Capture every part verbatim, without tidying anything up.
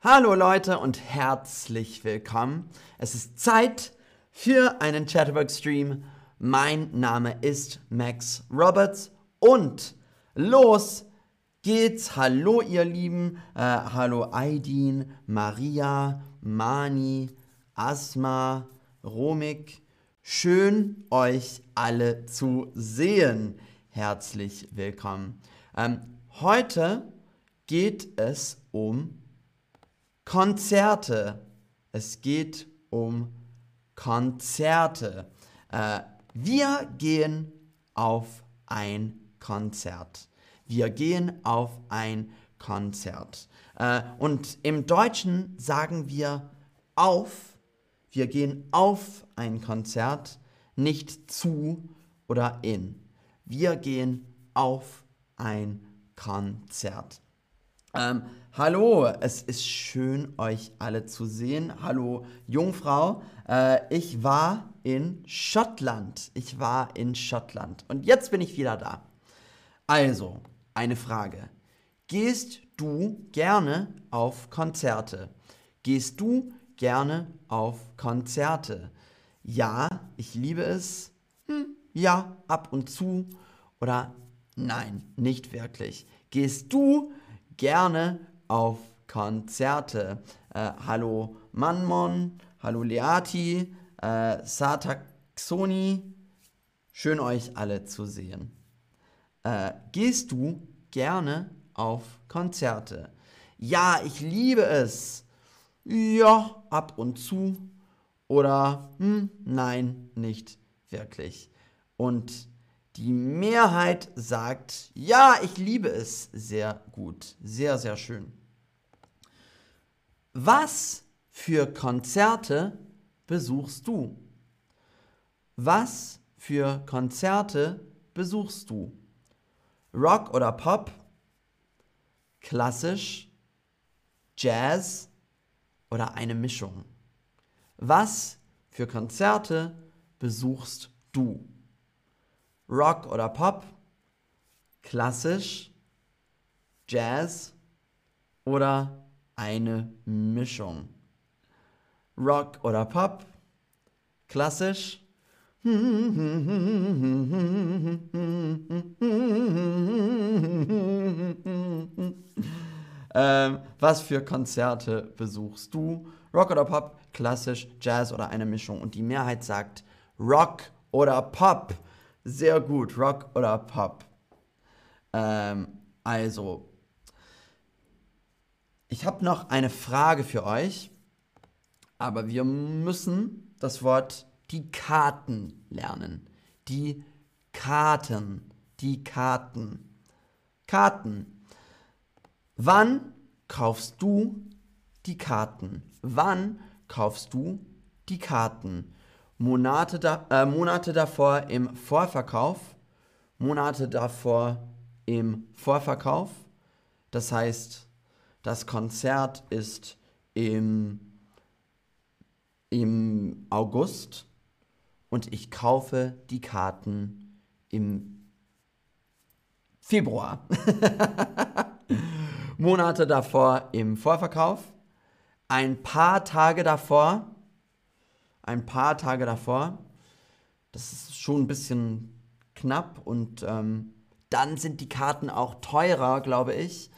Hallo Leute und herzlich willkommen. Es ist Zeit für einen Chatterbox-Stream. Mein Name ist Max Roberts und los geht's. Hallo ihr Lieben, äh, hallo Aydin, Maria, Mani, Asma, Romik. Schön euch alle zu sehen. Herzlich willkommen. Ähm, heute geht es um Konzerte. Es geht um Konzerte. Äh, wir gehen auf ein Konzert. Wir gehen auf ein Konzert. Äh, und im Deutschen sagen wir auf, wir gehen auf ein Konzert, nicht zu oder in. Wir gehen auf ein Konzert. Ähm, hallo, es ist schön, euch alle zu sehen. Hallo, Jungfrau. Äh, ich war in Schottland. Ich war in Schottland. Und jetzt bin ich wieder da. Also, eine Frage. Gehst du gerne auf Konzerte? Gehst du gerne auf Konzerte? Ja, ich liebe es. Hm. Ja, ab und zu oder nein, nicht wirklich. Gehst du gerne auf Konzerte? Äh, hallo Manmon, hallo Leati, äh, Sataxoni, schön euch alle zu sehen. Äh, gehst du gerne auf Konzerte? Ja, ich liebe es. Ja, ab und zu oder hm, nein, nicht wirklich. Und die Mehrheit sagt, ja, ich liebe es sehr gut. Sehr, sehr schön. Was für Konzerte besuchst du? Was für Konzerte besuchst du? Rock oder Pop? Klassisch? Jazz? Oder eine Mischung? Was für Konzerte besuchst du? Rock oder Pop, klassisch, Jazz oder eine Mischung. Rock oder Pop, klassisch. ähm, was für Konzerte besuchst du? Rock oder Pop, klassisch, Jazz oder eine Mischung. Und die Mehrheit sagt Rock oder Pop. Sehr gut, Rock oder Pop. Ähm, also, ich habe noch eine Frage für euch, aber wir müssen das Wort die Karten lernen. Die Karten, die Karten, Karten. Wann kaufst du die Karten? Wann kaufst du die Karten? Monate, da, äh, Monate davor im Vorverkauf, Monate davor im Vorverkauf. Das heißt, das Konzert ist im, im August und ich kaufe die Karten im Februar. Monate davor im Vorverkauf, ein paar Tage davor. Ein paar Tage davor, das ist schon ein bisschen knapp und ähm, dann sind die Karten auch teurer, glaube ich.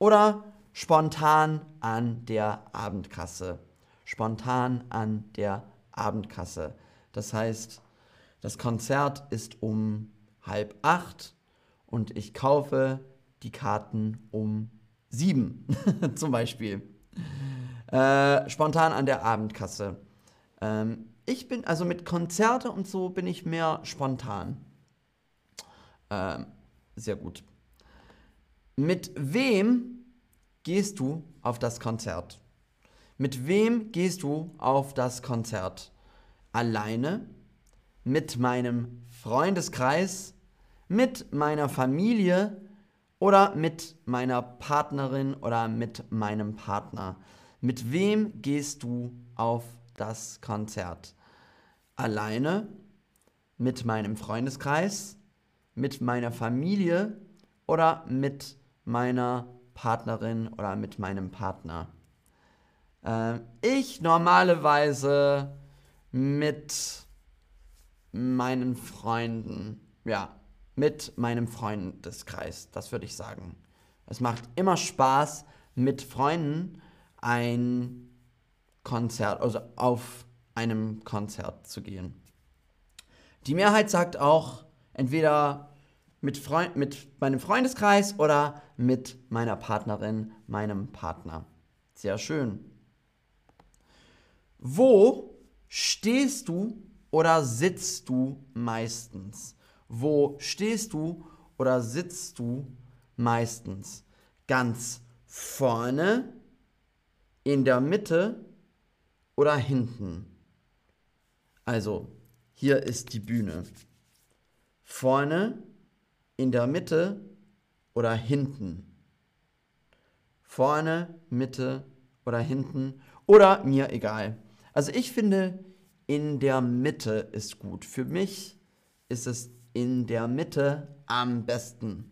Oder spontan an der Abendkasse. Spontan an der Abendkasse. Das heißt, das Konzert ist um halb acht und ich kaufe die Karten um sieben, zum Beispiel. Äh, spontan an der Abendkasse. Ich bin, also mit Konzerte und so bin ich mehr spontan. Ähm, sehr gut. Mit wem gehst du auf das Konzert? Mit wem gehst du auf das Konzert? Alleine? Mit meinem Freundeskreis? Mit meiner Familie? Oder mit meiner Partnerin oder mit meinem Partner? Mit wem gehst du auf das Konzert? Alleine, mit meinem Freundeskreis, mit meiner Familie oder mit meiner Partnerin oder mit meinem Partner. Ähm, ich normalerweise mit meinen Freunden, ja, mit meinem Freundeskreis, das würde ich sagen. Es macht immer Spaß, mit Freunden ein Konzert, also auf einem Konzert zu gehen. Die Mehrheit sagt auch, entweder mit, Freund, mit meinem Freundeskreis oder mit meiner Partnerin, meinem Partner. Sehr schön. Wo stehst du oder sitzt du meistens? Wo stehst du oder sitzt du meistens? Ganz vorne, in der Mitte oder hinten? Also, hier ist die Bühne. Vorne, in der Mitte oder hinten? Vorne, Mitte oder hinten? Oder mir egal. Also ich finde, in der Mitte ist gut. Für mich ist es in der Mitte am besten.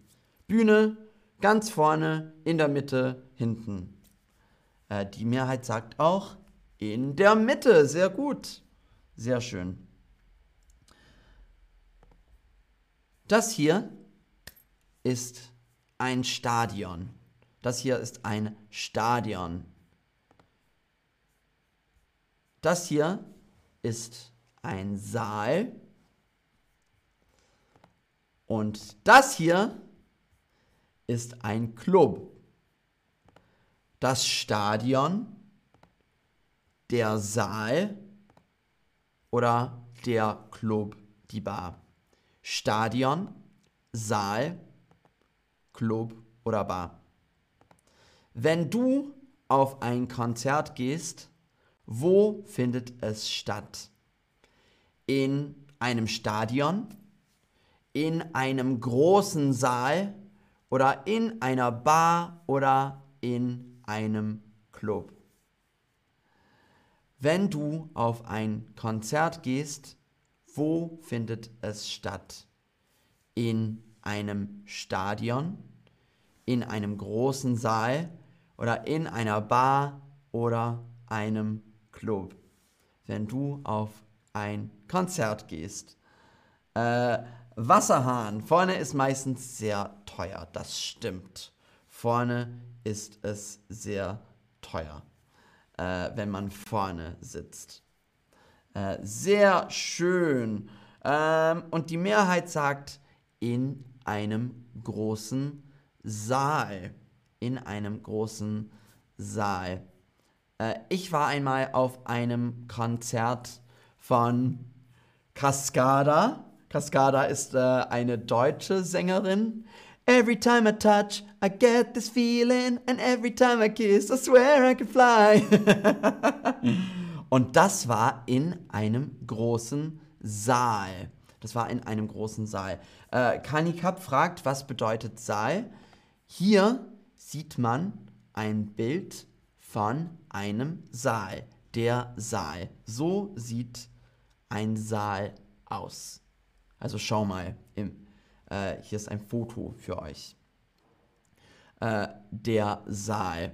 Bühne, ganz vorne, in der Mitte, hinten. Äh, die Mehrheit sagt auch, in der Mitte, sehr gut. Sehr schön. Das hier ist ein Stadion. Das hier ist ein Stadion. Das hier ist ein Saal. Und das hier ist ein Club. Das Stadion, der Saal oder der Club, die Bar. Stadion, Saal, Club oder Bar. Wenn du auf ein Konzert gehst, wo findet es statt? In einem Stadion, in einem großen Saal oder in einer Bar oder in einem Club. Wenn du auf ein Konzert gehst, wo findet es statt? In einem Stadion, in einem großen Saal oder in einer Bar oder einem Club. Wenn du auf ein Konzert gehst. Äh, Wasserhahn. Vorne ist meistens sehr teuer. Das stimmt. Vorne ist es sehr teuer, äh, wenn man vorne sitzt. Sehr schön. Ähm, und die Mehrheit sagt, in einem großen Saal. In einem großen Saal. Äh, ich war einmal auf einem Konzert von Cascada. Cascada ist äh, eine deutsche Sängerin. Every time I touch, I get this feeling. And every time I kiss, I swear I can fly. Und das war in einem großen Saal. Das war in einem großen Saal. Äh, Kanikap fragt, was bedeutet Saal? Hier sieht man ein Bild von einem Saal. Der Saal. So sieht ein Saal aus. Also schau mal. Im, äh, hier ist ein Foto für euch. Äh, der Saal.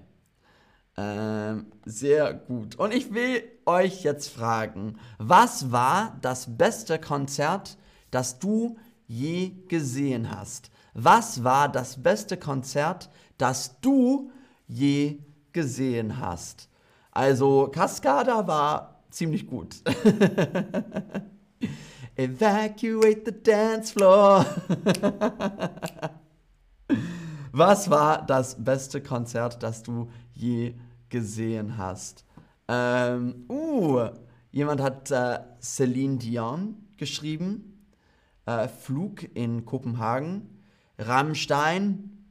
Ähm, sehr gut. Und ich will euch jetzt fragen, was war das beste Konzert, das du je gesehen hast? Was war das beste Konzert, das du je gesehen hast? Also, Cascada war ziemlich gut. Evacuate the dance floor. Was war das beste Konzert, das du je gesehen hast? Ähm, uh, jemand hat äh, Celine Dion geschrieben. Äh, Flug in Kopenhagen. Rammstein.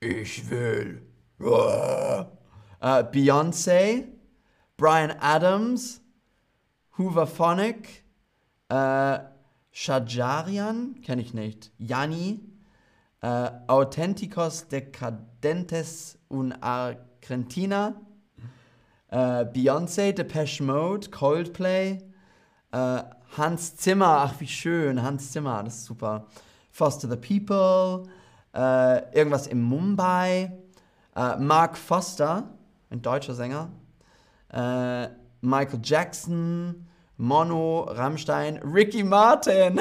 Ich will. Äh, Beyoncé. Bryan Adams. Hooverphonic. Äh, Shajarian. Kenne ich nicht. Yanni. Uh, Auténticos Decadentes un Argentina, uh, Beyoncé, Depeche Mode, Coldplay, uh, Hans Zimmer, ach wie schön, Hans Zimmer, das ist super, Foster the People, uh, irgendwas in Mumbai, uh, Mark Foster, ein deutscher Sänger, äh, Michael Jackson, Mono, Rammstein, Ricky Martin.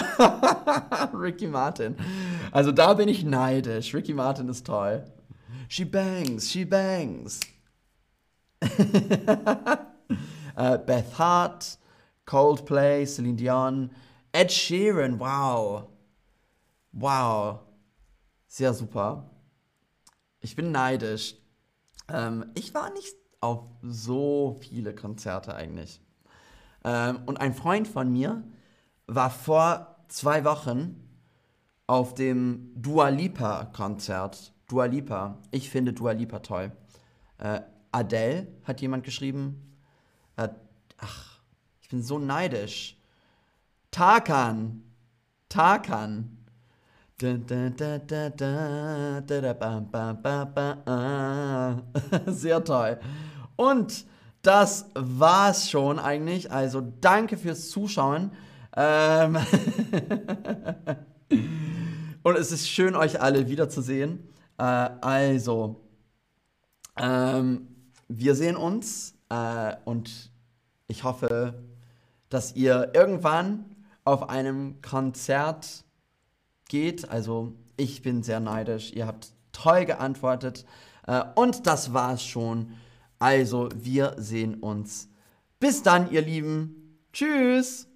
Ricky Martin. Also da bin ich neidisch. Ricky Martin ist toll. She bangs, she bangs. äh, Beth Hart, Coldplay, Celine Dion, Ed Sheeran, wow. Wow. Sehr super. Ich bin neidisch. Ähm, ich war nicht auf so viele Konzerte eigentlich. Ähm, und ein Freund von mir war vor zwei Wochen auf dem Dua Lipa-Konzert. Dua Lipa. Ich finde Dua Lipa toll. Äh, Adele hat jemand geschrieben. Äh, ach, ich bin so neidisch. Tarkan. Tarkan. Sehr toll. Und das war's schon eigentlich. Also danke fürs Zuschauen. Ähm Und es ist schön, euch alle wiederzusehen. Äh, also, ähm, wir sehen uns. Äh, und ich hoffe, dass ihr irgendwann auf einem Konzert geht. Also ich bin sehr neidisch. Ihr habt toll geantwortet. Äh, und das war's schon. Also wir sehen uns. Bis dann, ihr Lieben. Tschüss.